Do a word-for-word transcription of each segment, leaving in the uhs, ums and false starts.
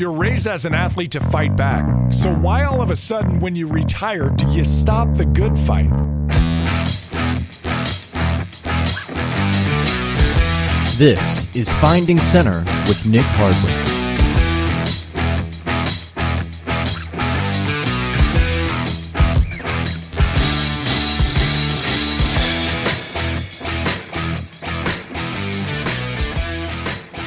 You're raised as an athlete to fight back. So why all of a sudden when you retire do you stop the good fight? This is Finding Center with Nick Hartley.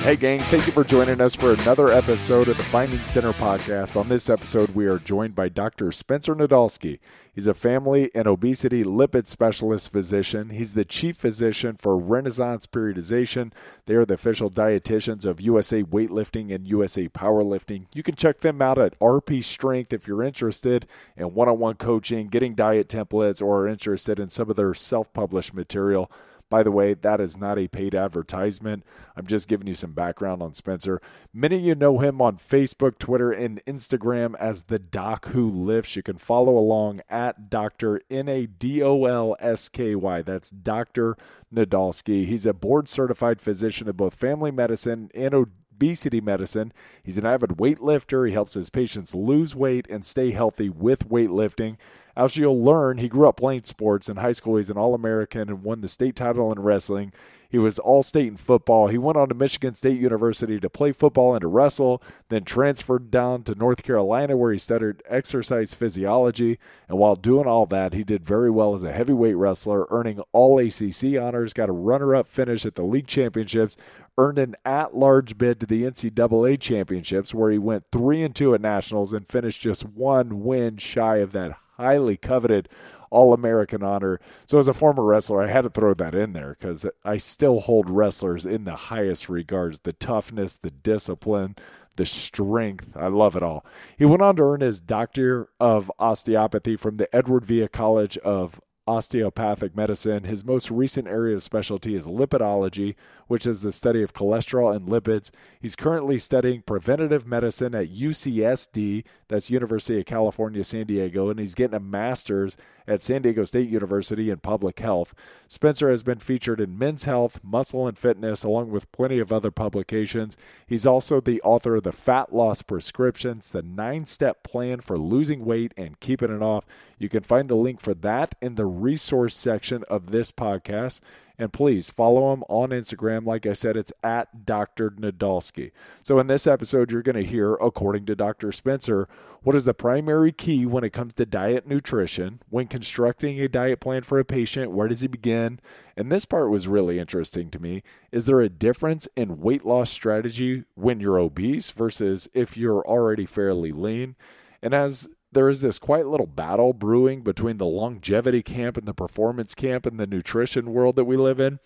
Hey gang, thank you for joining us for another episode of the Finding Center Podcast. On this episode, we are joined by Doctor Spencer Nadolsky. He's a family and obesity lipid specialist physician. He's the chief physician for Renaissance Periodization. They are the official dietitians of U S A Weightlifting and U S A Powerlifting. You can check them out at R P Strength if you're interested in one-on-one coaching, getting diet templates, or are interested in some of their self-published material. By the way, that is not a paid advertisement. I'm just giving you some background on Spencer. Many of you know him on Facebook, Twitter, and Instagram as the Doc Who Lifts. You can follow along at Doctor N A D O L S K Y. That's Doctor Nadolsky. He's a board-certified physician of both family medicine and obesity medicine. He's an avid weightlifter. He helps his patients lose weight and stay healthy with weightlifting. As you'll learn, he grew up playing sports. In high school, he's an All-American and won the state title in wrestling. He was All-State in football. He went on to Michigan State University to play football and to wrestle, then transferred down to North Carolina where he studied exercise physiology. And while doing all that, he did very well as a heavyweight wrestler, earning all A C C honors, got a runner-up finish at the league championships, earned an at-large bid to the N C double A championships where he went three and two at nationals and finished just one win shy of that highly coveted All-American honor. So as a former wrestler, I had to throw that in there because I still hold wrestlers in the highest regards. The toughness, the discipline, the strength. I love it all. He went on to earn his Doctor of Osteopathy from the Edward Via College of Osteopathic Medicine. His most recent area of specialty is lipidology, which is the study of cholesterol and lipids. He's currently studying preventative medicine at U C S D, that's University of California, San Diego, and he's getting a master's at San Diego State University in public health. Spencer has been featured in Men's Health, Muscle and Fitness, along with plenty of other publications. He's also the author of The Fat Loss Prescription, the nine-step plan for losing weight and keeping it off. You can find the link for that in the resource section of this podcast. And please follow him on Instagram. Like I said, it's at Doctor Nadolsky. So in this episode, you're going to hear, according to Doctor Spencer, what is the primary key when it comes to diet and nutrition? When constructing a diet plan for a patient, where does he begin? And this part was really interesting to me. Is there a difference in weight loss strategy when you're obese versus if you're already fairly lean? And as there is this quiet little battle brewing between the longevity camp and the performance camp and the nutrition world that we live in.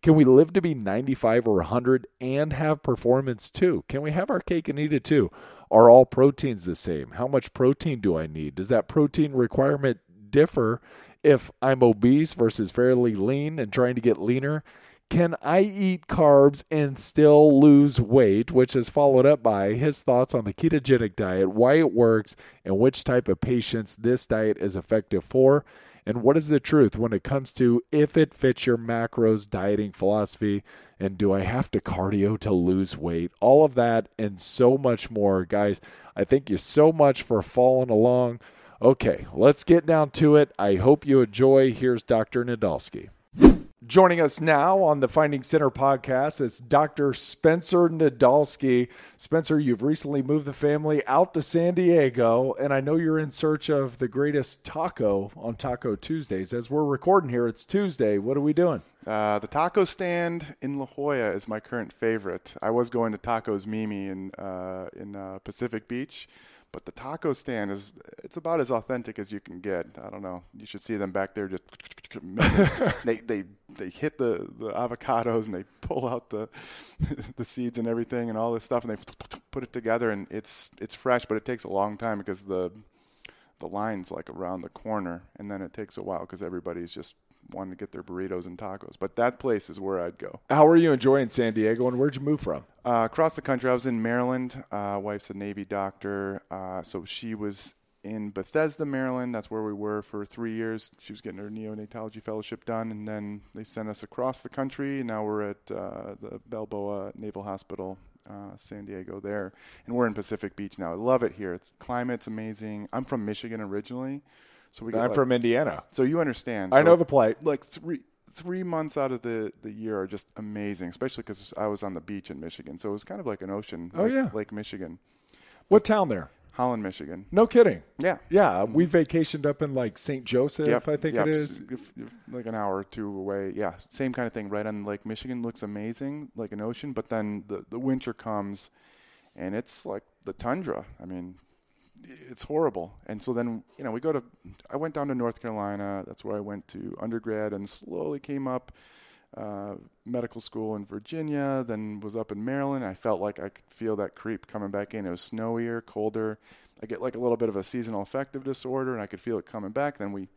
Can we live to be ninety-five or one hundred and have performance too? Can we have our cake and eat it too? Are all proteins the same? How much protein do I need? Does that protein requirement differ if I'm obese versus fairly lean and trying to get leaner? Can I eat carbs and still lose weight, which is followed up by his thoughts on the ketogenic diet, why it works, and which type of patients this diet is effective for, and what is the truth when it comes to if it fits your macros dieting philosophy, and do I have to cardio to lose weight? All of that and so much more. Guys, I thank you so much for following along. Okay, let's get down to it. I hope you enjoy. Here's Doctor Nadolsky. Joining us now on the Finding Center podcast is Doctor Spencer Nadolsky. Spencer, you've recently moved the family out to San Diego, and I know you're in search of the greatest taco on Taco Tuesdays. As we're recording here, it's Tuesday. What are we doing? Uh, the taco stand in La Jolla is my current favorite. I was going to Tacos Mimi in uh, in uh, Pacific Beach. But the taco stand is, it's about as authentic as you can get. I don't know. You should see them back there just, they, they they hit the, the avocados and they pull out the the seeds and everything and all this stuff and they put it together and it's it's fresh, but it takes a long time because the the line's like around the corner and then it takes a while because everybody's just wanting to get their burritos and tacos. But that place is where I'd go. How are you enjoying San Diego and where'd you move from? Uh, across the country. I was in Maryland. Uh, wife's a Navy doctor. Uh, so she was in Bethesda, Maryland. That's where we were for three years. She was getting her neonatology fellowship done. And then they sent us across the country. Now we're at uh, the Balboa Naval Hospital uh, San Diego there. And we're in Pacific Beach now. I love it here. It's, climate's amazing. I'm from Michigan originally. So we. Get I'm like, from Indiana. So you understand. So I know the plight. Like three three months out of the, the year are just amazing, especially because I was on the beach in Michigan. So it was kind of like an ocean. Oh, like, yeah. Lake Michigan. What but, town there? Holland, Michigan. No kidding. Yeah. Yeah. We vacationed up in like Saint Joseph, yep, I think yep. it is. If, if like an hour or two away. Yeah. Same kind of thing. Right on Lake Michigan. Looks amazing, like an ocean. But then the, the winter comes and it's like the tundra. I mean, it's horrible. And so then, you know, we go to, I went down to North Carolina. That's where I went to undergrad and slowly came up. Uh, medical school in Virginia, then was up in Maryland. I felt like I could feel that creep coming back in. It was snowier, colder. I get like a little bit of a seasonal affective disorder, and I could feel it coming back. Then we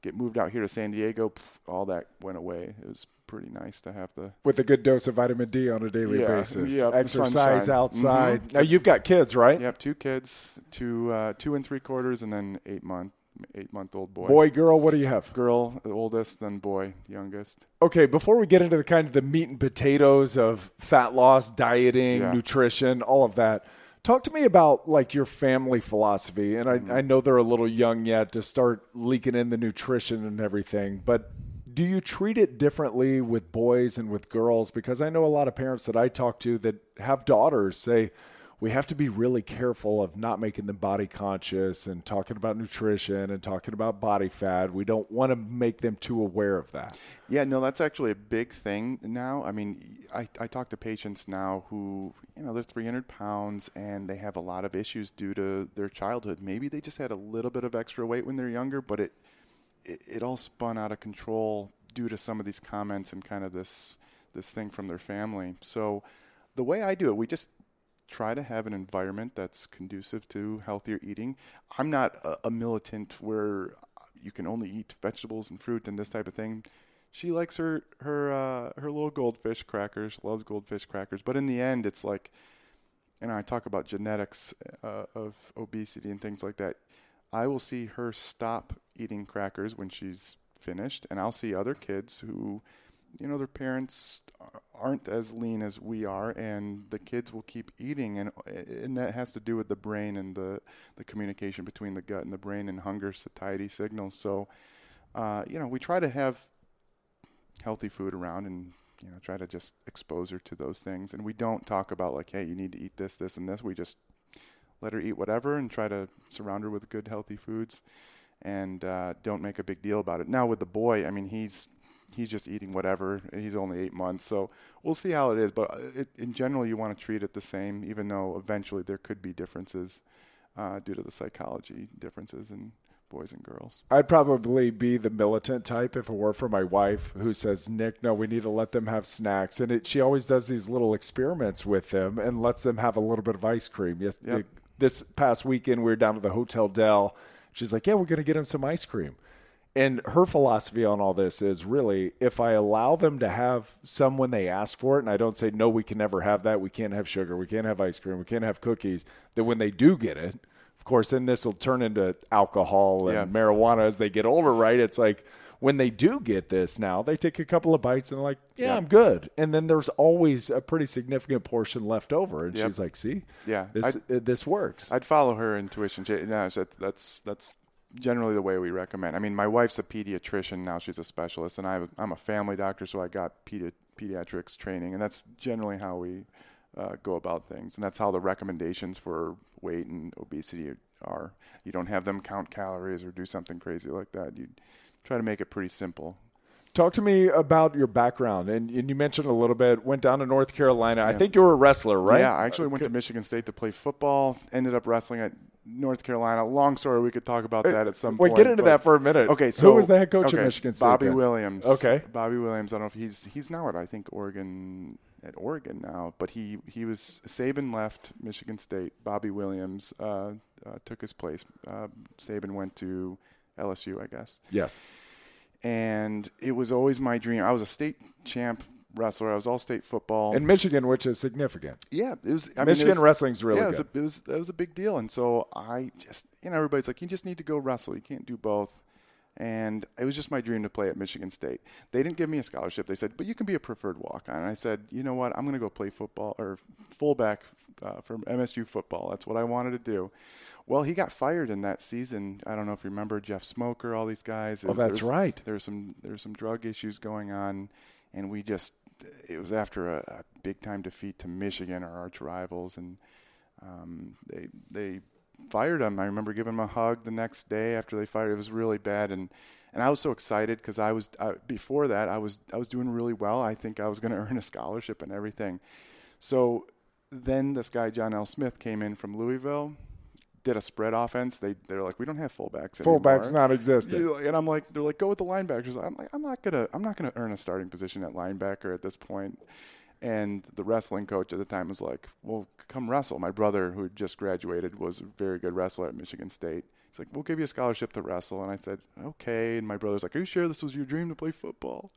get moved out here to San Diego. Pff, all that went away. It was pretty nice to have the... With a good dose of vitamin D on a daily yeah, basis. Yeah, exercise outside. Mm-hmm. Now, you've got kids, right? Yep, two kids, two, uh, two and three quarters, and then eight months. eight-month-old boy. Boy, girl, what do you have? Girl, the oldest, then boy, youngest. Okay, before we get into the kind of the meat and potatoes of fat loss, dieting, yeah. nutrition, all of that, talk to me about like your family philosophy. And I, mm-hmm. I know they're a little young yet to start leaking in the nutrition and everything, but do you treat it differently with boys and with girls? Because I know a lot of parents that I talk to that have daughters say, we have to be really careful of not making them body conscious and talking about nutrition and talking about body fat. We don't want to make them too aware of that. Yeah, no, that's actually a big thing now. I mean, I, I talk to patients now who, you know, they're three hundred pounds and they have a lot of issues due to their childhood. Maybe they just had a little bit of extra weight when they're younger, but it, it, it all spun out of control due to some of these comments and kind of this, this thing from their family. So the way I do it, we just try to have an environment that's conducive to healthier eating. I'm not a, a militant where you can only eat vegetables and fruit and this type of thing. She likes her her uh, her little goldfish crackers, loves goldfish crackers. But in the end, it's like, and I talk about genetics uh, of obesity and things like that. I will see her stop eating crackers when she's finished, and I'll see other kids who, you know, their parents aren't as lean as we are, and the kids will keep eating. And and that has to do with the brain and the, the communication between the gut and the brain and hunger, satiety signals. So, uh, you know, we try to have healthy food around and, you know, try to just expose her to those things. And we don't talk about like, hey, you need to eat this, this, and this. We just let her eat whatever and try to surround her with good, healthy foods and uh, don't make a big deal about it. Now with the boy, I mean, he's... He's just eating whatever. He's only eight months. So we'll see how it is. But it, in general, you want to treat it the same, even though eventually there could be differences uh, due to the psychology differences in boys and girls. I'd probably be the militant type if it were for my wife who says, Nick, no, we need to let them have snacks. And it, she always does these little experiments with them and lets them have a little bit of ice cream. Yes, yep. the, this past weekend, we were down at the Hotel Del. She's like, yeah, we're going to get them some ice cream. And her philosophy on all this is really, if I allow them to have some when they ask for it, and I don't say, no, we can never have that, we can't have sugar, we can't have ice cream, we can't have cookies, that when they do get it, of course, then this will turn into alcohol and yeah. marijuana as they get older, right? It's like when they do get this now, they take a couple of bites and they're like, yeah, yeah. I'm good. And then there's always a pretty significant portion left over. And yep. she's like, see, yeah, this, this works. I'd follow her intuition. No, that's that's. generally the way we recommend. I mean, my wife's a pediatrician now. She's a specialist, and I, I'm a family doctor, so I got pedi- pediatrics training, and that's generally how we uh, go about things, and that's how the recommendations for weight and obesity are. You don't have them count calories or do something crazy like that. You try to make it pretty simple. Talk to me about your background, and, and you mentioned a little bit, went down to North Carolina. Yeah. I think you were a wrestler, right? Yeah, I actually went to Michigan State to play football, ended up wrestling at North Carolina. Long story, we could talk about that at some Wait, point. Wait, get into but, that for a minute. Okay, so who was the head coach okay, of Michigan State? Bobby then? Williams. Okay, Bobby Williams. I don't know if he's he's now at I think Oregon at Oregon now, but he he was Saban left Michigan State. Bobby Williams uh, uh, took his place. Uh, Saban went to L S U, I guess. Yes, and it was always my dream. I was a state champ wrestler. I was all-state football in Michigan, which is significant. Yeah, it was. I Michigan mean, it was, wrestling's really yeah, it was good. A, it was that was a big deal, and so I just you know everybody's like you just need to go wrestle. You can't do both. And it was just my dream to play at Michigan State. They didn't give me a scholarship. They said, but you can be a preferred walk-on. And I said, you know what? I'm going to go play football or fullback uh, for M S U football. That's what I wanted to do. Well, he got fired in that season. I don't know if you remember Jeff Smoker, all these guys. Oh, that's there was, right. There were some there were some drug issues going on, and we just it was after a, a big-time defeat to Michigan, our arch rivals, and um, they they. fired him. I remember giving him a hug the next day after they fired. It was really bad, and and I was so excited because I was I, before that I was I was doing really well. I think I was going to earn a scholarship and everything. So then this guy John L. Smith came in from Louisville, did a spread offense. They they're like, we don't have fullbacks anymore. Fullbacks not existing. And I'm like, they're like, go with the linebackers. I'm like, I'm not gonna I'm not gonna earn a starting position at linebacker at this point. And the wrestling coach at the time was like, well, come wrestle. My brother, who had just graduated, was a very good wrestler at Michigan State. He's like, we'll give you a scholarship to wrestle. And I said, okay. And my brother's like, are you sure this was your dream to play football?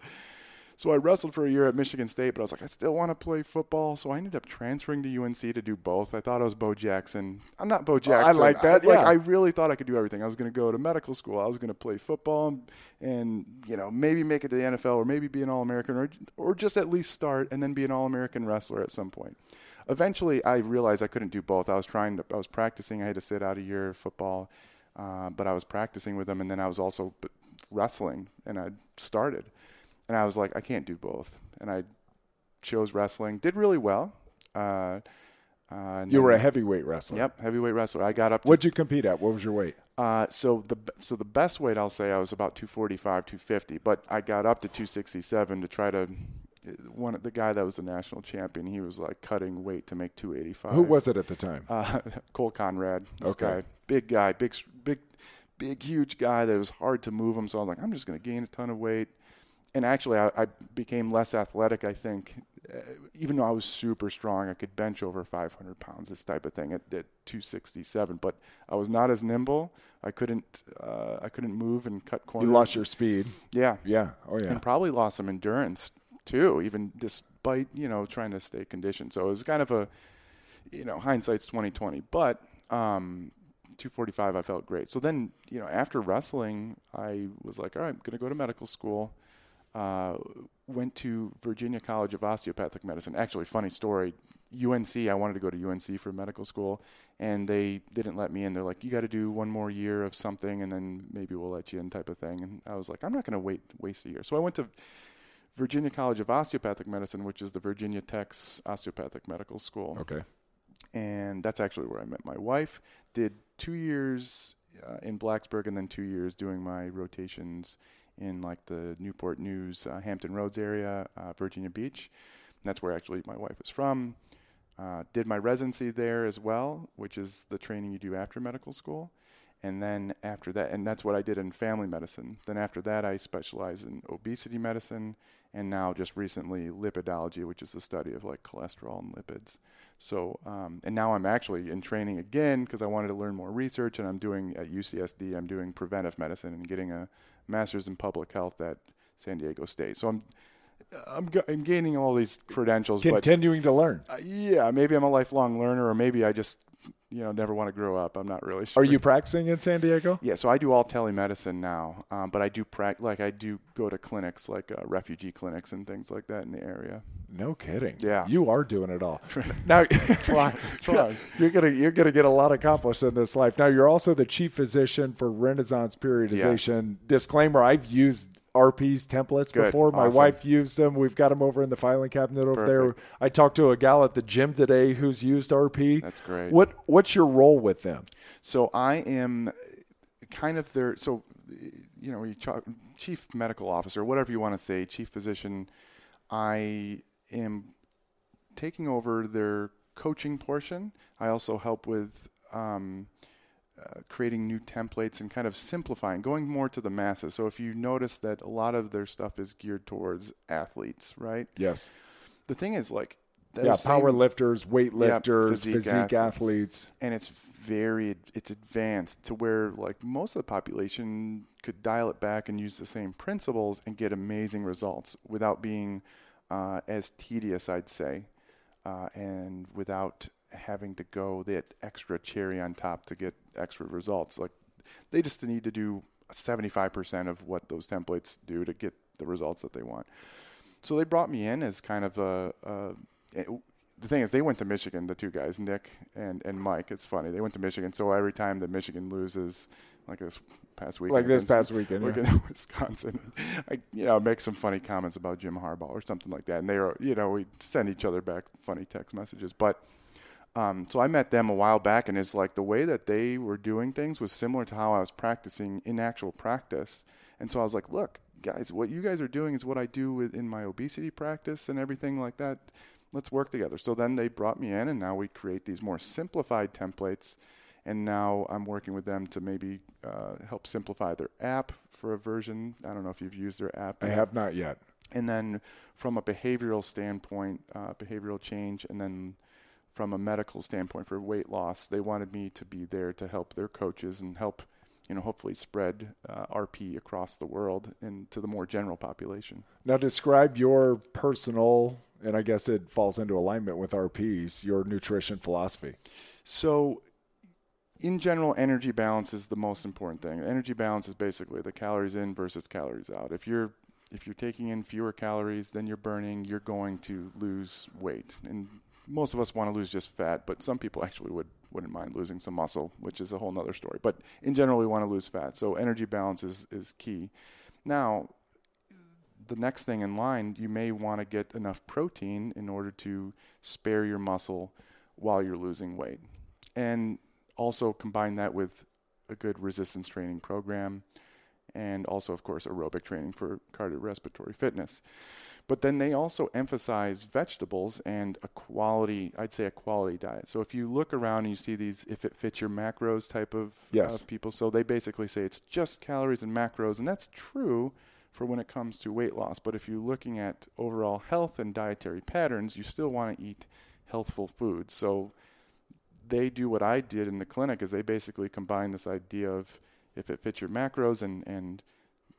So I wrestled for a year at Michigan State, but I was like, I still want to play football. So I ended up transferring to U N C to do both. I thought I was Bo Jackson. I'm not Bo Jackson. Oh, I like that. I, yeah. Like, I really thought I could do everything. I was going to go to medical school. I was going to play football and, you know, maybe make it to the N F L or maybe be an All-American or or just at least start and then be an All-American wrestler at some point. Eventually, I realized I couldn't do both. I was trying to, I was practicing. I had to sit out a year of football, uh, but I was practicing with them. And then I was also wrestling and I started. And I was like, I can't do both. And I chose wrestling. Did really well. Uh, uh, you were a heavyweight wrestler. Yep, heavyweight wrestler. I got up to – what'd you compete at? What was your weight? Uh, so the so the best weight, I'll say, I was about two forty-five, two fifty. But I got up to two sixty-seven to try to – one the guy that was the national champion, he was like cutting weight to make two eighty-five. Who was it at the time? Uh, Cole Conrad. This okay. guy. Big guy. Big, big, big, huge guy that was hard to move him. So I was like, I'm just going to gain a ton of weight. And actually, I, I became less athletic, I think. Uh, even though I was super strong, I could bench over five hundred pounds, this type of thing, at, at two sixty-seven. But I was not as nimble. I couldn't uh, I couldn't move and cut corners. You lost your speed. Yeah. Yeah. Oh, yeah. And probably lost some endurance, too, even despite, you know, trying to stay conditioned. So it was kind of a, you know, hindsight's twenty twenty. But um, two forty-five, I felt great. So then, you know, after wrestling, I was like, all right, I'm going to go to medical school. Uh, went to Virginia College of Osteopathic Medicine. Actually, funny story, U N C, I wanted to go to U N C for medical school, and they didn't let me in. They're like, you got to do one more year of something, and then maybe we'll let you in type of thing. And I was like, I'm not going to wait waste a year. So I went to Virginia College of Osteopathic Medicine, which is the Virginia Tech's Osteopathic Medical School. Okay. And that's actually where I met my wife. Did two years uh, in Blacksburg and then two years doing my rotations in like the Newport News, uh, Hampton Roads area, uh, Virginia Beach. And that's where actually my wife is from. Uh, did my residency there as well, which is the training you do after medical school. And then after that, and that's what I did in family medicine. Then after that, I specialized in obesity medicine and now just recently lipidology, which is the study of like cholesterol and lipids. So, um, and now I'm actually in training again because I wanted to learn more research, and I'm doing at U C S D, I'm doing preventive medicine and getting a master's in public health at San Diego State. So I'm I'm, I'm gaining all these credentials. Continuing but, to learn. Uh, yeah, maybe I'm a lifelong learner, or maybe I just, you know, never want to grow up. I'm not really sure. Are you practicing in San Diego? Yeah, so I do all telemedicine now, um, but I do pra- like I do go to clinics, like uh, refugee clinics and things like that in the area. No kidding. Yeah, you are doing it all. Now, try, try. You're gonna you're gonna get a lot accomplished in this life. Now, you're also the chief physician for Renaissance Periodization. Yes. Disclaimer: I've used R P's templates Good. before. My awesome. wife used them. We've got them over in the filing cabinet over Perfect. there. I talked to a gal at the gym today who's used R P. That's great. What What's your role with them? So I am kind of their, so, you know, you talk, chief medical officer, whatever you want to say, chief physician. I am taking over their coaching portion. I also help with um, Uh, creating new templates and kind of simplifying, going more to the masses. So if you notice that a lot of their stuff is geared towards athletes, right? Yes. The thing is, like, yeah, same, power lifters, weightlifters, yeah, physique, physique athletes. athletes, and it's very it's advanced to where like most of the population could dial it back and use the same principles and get amazing results without being uh, as tedious, I'd say, uh, and without having to go that extra cherry on top to get extra results. Like, they just need to do seventy-five percent of what those templates do to get the results that they want. So they brought me in as kind of a, a it, the thing is, they went to Michigan, the two guys, Nick and, and Mike. It's funny. They went to Michigan. So every time that Michigan loses, like this past weekend. Like this past weekend. We're going to Wisconsin. I, you know, make some funny comments about Jim Harbaugh or something like that. And they were, you know, we send each other back funny text messages. But um, so I met them a while back. And it's like the way that they were doing things was similar to how I was practicing in actual practice. And so I was like, look, guys, what you guys are doing is what I do with, in my obesity practice and everything like that. Let's work together. So then they brought me in, and now we create these more simplified templates. And now I'm working with them to maybe uh, help simplify their app for a version. I don't know if you've used their app. I have not yet. And then from a behavioral standpoint, uh, behavioral change, and then from a medical standpoint for weight loss, they wanted me to be there to help their coaches and help, you know, hopefully spread uh, R P across the world and to the more general population. Now describe your personal, and I guess it falls into alignment with R P's, your nutrition philosophy. So in general, energy balance is the most important thing. Energy balance is basically the calories in versus calories out. If you're if you're taking in fewer calories than you're burning, you're going to lose weight. And most of us want to lose just fat, but some people actually would, wouldn't mind losing some muscle, which is a whole nother story. But in general, we want to lose fat. So energy balance is, is key. Now, the next thing in line, you may want to get enough protein in order to spare your muscle while you're losing weight. And also combine that with a good resistance training program and also, of course, aerobic training for cardiorespiratory fitness. But then they also emphasize vegetables and a quality, I'd say a quality diet. So if you look around and you see these, if it fits your macros type of yes. uh, people, so they basically say it's just calories and macros, and that's true for when it comes to weight loss. But if you're looking at overall health and dietary patterns, you still want to eat healthful foods. So they do what I did in the clinic is they basically combine this idea of if it fits your macros and, and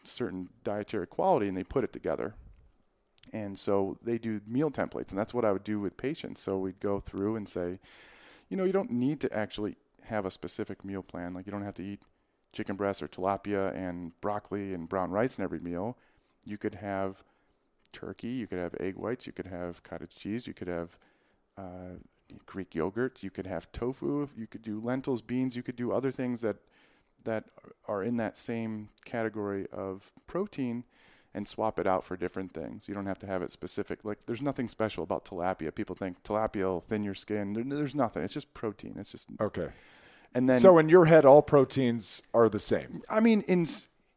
certain dietary quality, and they put it together. And so they do meal templates, and that's what I would do with patients. So we'd go through and say, you know, you don't need to actually have a specific meal plan. Like you don't have to eat chicken breast or tilapia and broccoli and brown rice in every meal. You could have turkey, you could have egg whites, you could have cottage cheese, you could have uh, Greek yogurt, you could have tofu, you could do lentils, beans, you could do other things that that are in that same category of protein and swap it out for different things. You don't have to have it specific. Like there's nothing special about tilapia. People think tilapia will thin your skin. There, there's nothing. It's just protein. It's just okay. And then, so in your head, all proteins are the same. I mean, in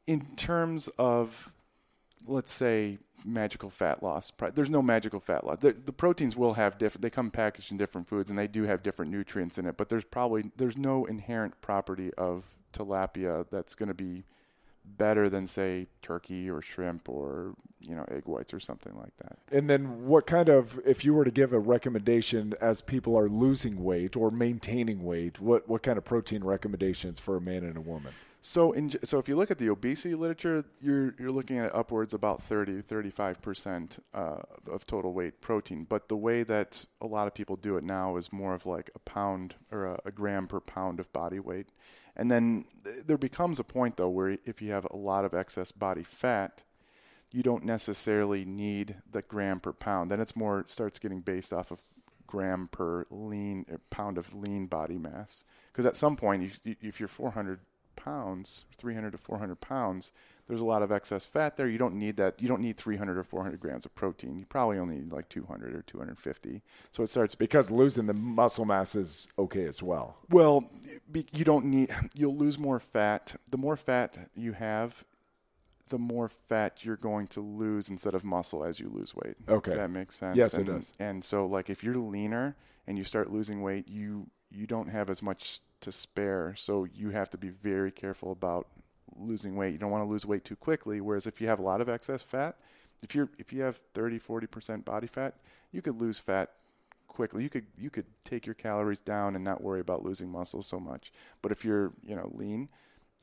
in terms of, let's say, magical fat loss, there's no magical fat loss. The, the proteins will have different. They come packaged in different foods, and they do have different nutrients in it. But there's probably there's no inherent property of tilapia that's going to be better than, say, turkey or shrimp or, you know, egg whites or something like that. And then what kind of, if you were to give a recommendation as people are losing weight or maintaining weight, what, what kind of protein recommendations for a man and a woman? So in, so if you look at the obesity literature, you're you're looking at upwards about thirty, thirty-five percent uh, of total weight protein. But the way that a lot of people do it now is more of like a pound or a, a gram per pound of body weight. And then th- there becomes a point, though, where if you have a lot of excess body fat, you don't necessarily need the gram per pound. Then it's more it starts getting based off of gram per lean pound of lean body mass. Because at some point, you, you, if you're four hundred pounds, three hundred to four hundred pounds, there's a lot of excess fat there. You don't need that. You don't need three hundred or four hundred grams of protein. You probably only need like two hundred or two hundred fifty. So it starts because losing the muscle mass is okay as well. Well, you don't need, you'll lose more fat. The more fat you have, the more fat you're going to lose instead of muscle as you lose weight. Okay. Does that make sense? Yes, and, it does. And so like if you're leaner and you start losing weight, you, you don't have as much to spare. So you have to be very careful about losing weight. You don't want to lose weight too quickly. Whereas if you have a lot of excess fat, if you're, if you have thirty, forty percent body fat, you could lose fat quickly. You could, you could take your calories down and not worry about losing muscle so much. But if you're, you know, lean,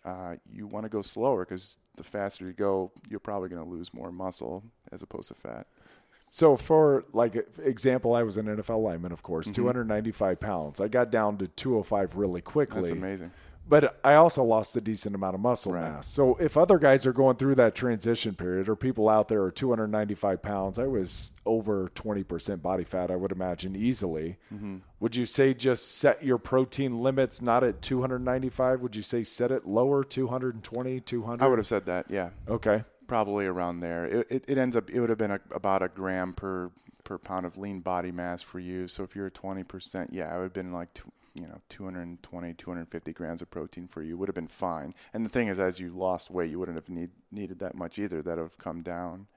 uh, you want to go slower because the faster you go, you're probably going to lose more muscle as opposed to fat. So for like example, I was an N F L lineman, of course, mm-hmm. two hundred ninety-five pounds. I got down to two oh five really quickly. That's amazing. But I also lost a decent amount of muscle right. mass. So if other guys are going through that transition period, or people out there are two hundred ninety-five pounds, I was over twenty percent body fat, I would imagine, easily. Mm-hmm. Would you say just set your protein limits not at two hundred ninety-five? Would you say set it lower, two hundred twenty, two hundred? I would have said that, yeah. Okay. Probably around there. It, it, it ends up, it would have been a, about a gram per, per pound of lean body mass for you. So if you're at twenty percent, yeah, I would have been like two, you know, two hundred twenty, two hundred fifty grams of protein for you would have been fine. And the thing is, as you lost weight, you wouldn't have need, needed that much either. That would have come down.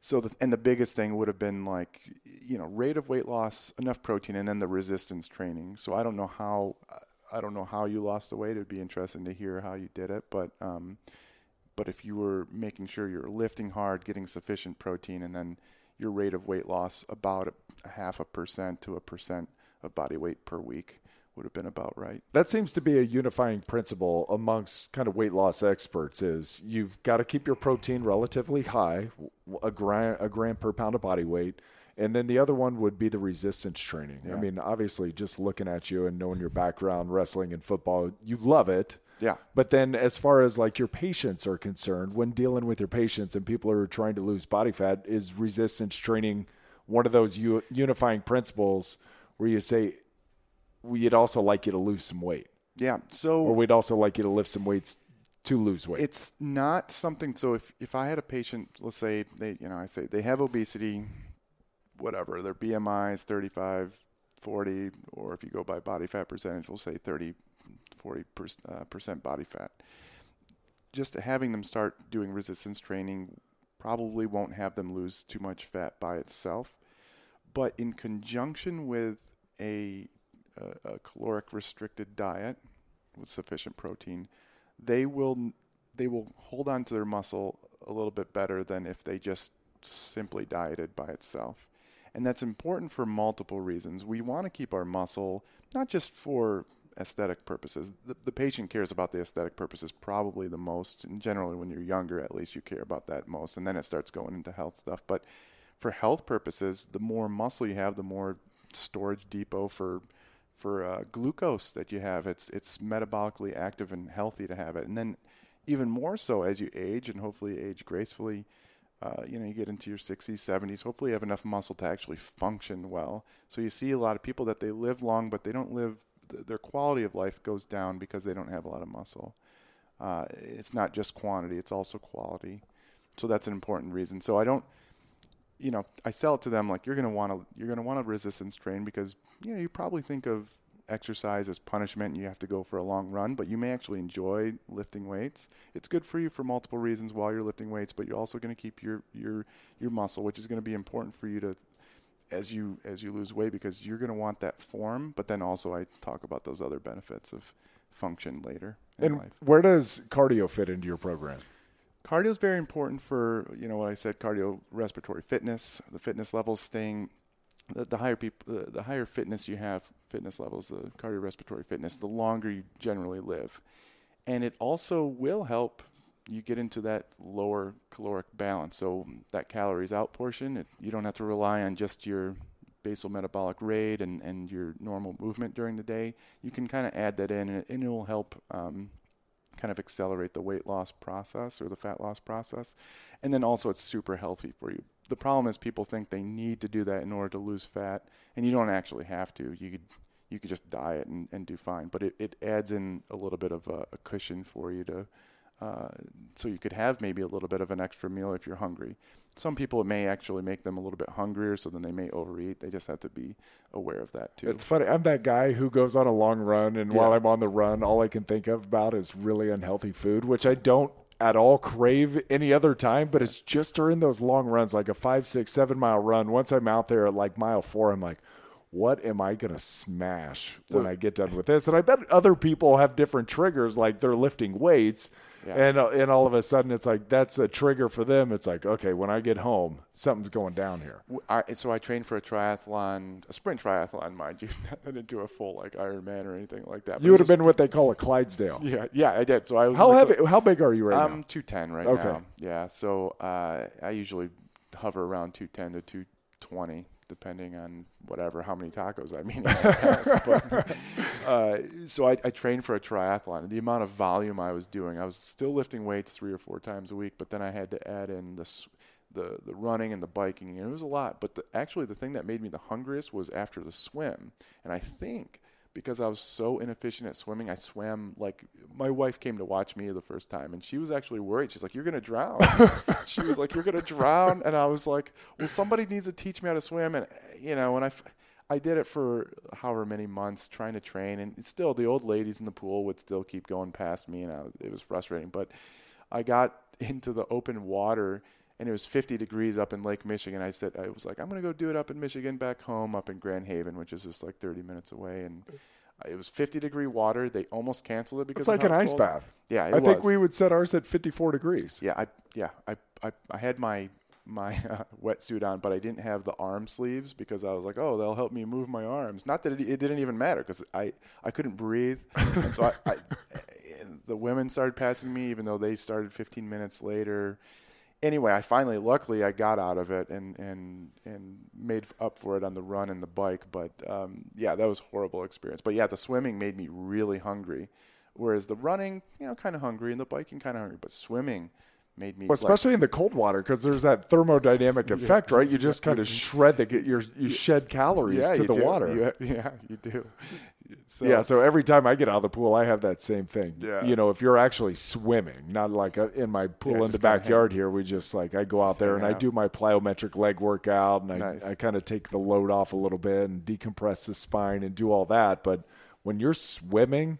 So, the, and the biggest thing would have been like, you know, rate of weight loss, enough protein, and then the resistance training. So I don't know how, I don't know how you lost the weight. It'd be interesting to hear how you did it. But, um, but if you were making sure you're lifting hard, getting sufficient protein, and then your rate of weight loss about a half a percent to a percent of body weight per week would have been about right. That seems to be a unifying principle amongst kind of weight loss experts is you've got to keep your protein relatively high, a gram, a gram per pound of body weight. And then the other one would be the resistance training. Yeah. I mean, obviously just looking at you and knowing your background, wrestling and football, you love it. Yeah. But then as far as like your patients are concerned, when dealing with your patients and people are trying to lose body fat, is resistance training one of those u- unifying principles where you say, we'd also like you to lose some weight. Yeah. So, or we'd also like you to lift some weights to lose weight. It's not something. So if, if I had a patient, let's say they, you know, I say they have obesity, whatever, their B M I is thirty-five, forty, or if you go by body fat percentage, we'll say thirty, forty percent body fat. Just having them start doing resistance training probably won't have them lose too much fat by itself, but in conjunction with a a caloric restricted diet with sufficient protein, they will they will hold on to their muscle a little bit better than if they just simply dieted by itself. And that's important for multiple reasons. We want to keep our muscle, not just for aesthetic purposes. The, the patient cares about the aesthetic purposes probably the most. And generally when you're younger, at least you care about that most. And then it starts going into health stuff. But for health purposes, the more muscle you have, the more storage depot for for uh, glucose that you have. It's it's metabolically active and healthy to have it. And then even more so as you age, and hopefully age gracefully, uh, you know, you get into your sixties, seventies, hopefully you have enough muscle to actually function well. So you see a lot of people that they live long, but they don't live, th- their quality of life goes down because they don't have a lot of muscle. Uh, it's not just quantity, it's also quality. So that's an important reason. So I don't, you know, I sell it to them like you're gonna want to you're gonna want to resistance train because you know you probably think of exercise as punishment and you have to go for a long run, but you may actually enjoy lifting weights. It's good for you for multiple reasons while you're lifting weights, but you're also going to keep your your your muscle, which is going to be important for you to as you as you lose weight because you're going to want that form. But then also I talk about those other benefits of function later in and life. Where does cardio fit into your program? Cardio is very important for, you know, what I said, cardiorespiratory fitness, the fitness levels thing. The, the higher people, the, the higher fitness you have, fitness levels, the cardiorespiratory fitness, the longer you generally live. And it also will help you get into that lower caloric balance. So that calories out portion, it, you don't have to rely on just your basal metabolic rate and, and your normal movement during the day. You can kind of add that in, and it, and it will help um, kind of accelerate the weight loss process or the fat loss process. And then also it's super healthy for you. The problem is people think they need to do that in order to lose fat, and you don't actually have to. You could you could just diet and, and do fine, but it, it adds in a little bit of a, a cushion for you to uh, so you could have maybe a little bit of an extra meal if you're hungry. Some people, it may actually make them a little bit hungrier, so then they may overeat. They just have to be aware of that too. It's funny. I'm that guy who goes on a long run, and yeah. while I'm on the run, all I can think of about is really unhealthy food, which I don't at all crave any other time, but it's just during those long runs, like a five, six, seven mile run. Once I'm out there at like mile four, I'm like, what am I going to smash when I get done with this? And I bet other people have different triggers, like they're lifting weights. Yeah. And and all of a sudden, it's like, that's a trigger for them. It's like, okay, when I get home, something's going down here. I, so I trained for a triathlon, a sprint triathlon, mind you. I didn't do a full like Ironman or anything like that. You would have been what they call a Clydesdale. Yeah, yeah, I did. So I was. How heavy? How big are you right now? I'm two ten right now. Okay. Yeah, so uh, I usually hover around two ten to two twenty. depending on whatever, how many tacos I'm eating. But, uh, so I, I trained for a triathlon. The amount of volume I was doing, I was still lifting weights three or four times a week, but then I had to add in the the, the running and the biking, and it was a lot. But the, actually the thing that made me the hungriest was after the swim. And I think because I was so inefficient at swimming, I swam like my wife came to watch me the first time, and she was actually worried. She's like, "You're gonna drown." She was like, "You're gonna drown," and I was like, "Well, somebody needs to teach me how to swim." And you know, and I, I did it for however many months trying to train, and still the old ladies in the pool would still keep going past me, and I, it was frustrating. But I got into the open water. And it was fifty degrees up in Lake Michigan. I said, I was like, I'm going to go do it up in Michigan, back home up in Grand Haven, which is just like thirty minutes away. And it was fifty degree water. They almost canceled it because it's like an ice bath. Yeah, it was. I think we would set ours at fifty-four degrees. Yeah, I yeah I I, I had my my uh, wetsuit on, but I didn't have the arm sleeves because I was like, oh, they'll help me move my arms. Not that it, it didn't even matter because I I couldn't breathe. And so I, I the women started passing me, even though they started fifteen minutes later. Anyway, I finally, luckily, I got out of it and, and and made up for it on the run and the bike. But, um, yeah, that was a horrible experience. But, yeah, the swimming made me really hungry, whereas the running, you know, kind of hungry, and the biking kind of hungry. But swimming made me well, – especially in the cold water because there's that thermodynamic effect, right? You just kind of shred the – you you shed calories yeah, to the do. water. You, yeah, you do. So, yeah, so every time I get out of the pool, I have that same thing. Yeah. You know, if you're actually swimming, not like a, in my pool yeah, in the backyard here, we just like, I go out there and out. I do my plyometric leg workout, and nice. I, I kind of take the load off a little bit and decompress the spine and do all that. But when you're swimming,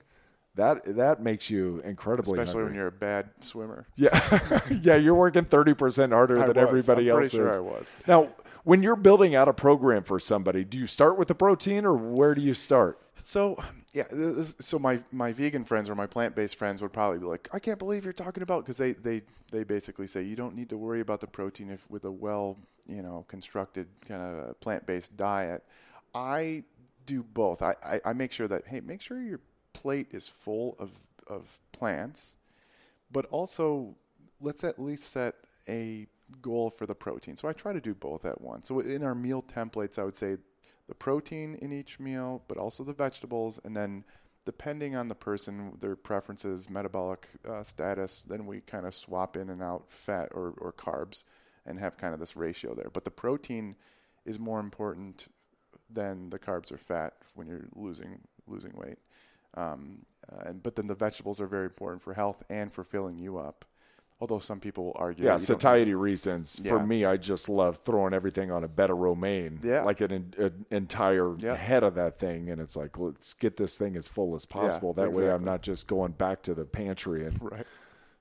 that that makes you incredibly especially hungry. When you're a bad swimmer. Yeah, yeah, you're working thirty percent harder I than was. everybody I'm else is. Sure I was. Now, when you're building out a program for somebody, do you start with a protein or where do you start? So, yeah, this, so my, my vegan friends or my plant-based friends would probably be like, I can't believe you're talking about, because they, they, they basically say you don't need to worry about the protein if with a well, you know, constructed kind of plant-based diet. I do both. I, I, I make sure that, hey, make sure your plate is full of, of plants, but also let's at least set a goal for the protein. So I try to do both at once. So in our meal templates, I would say the protein in each meal, but also the vegetables. And then depending on the person, their preferences, metabolic uh, status, then we kind of swap in and out fat or, or carbs and have kind of this ratio there. But the protein is more important than the carbs or fat when you're losing losing weight. Um, uh, and but then the vegetables are very important for health and for filling you up. Although some people argue. Yeah, satiety reasons. Yeah. For me, I just love throwing everything on a bed of romaine. Yeah. Like an, an entire yeah. head of that thing. And it's like, let's get this thing as full as possible. Yeah, that exactly. way I'm not just going back to the pantry and right.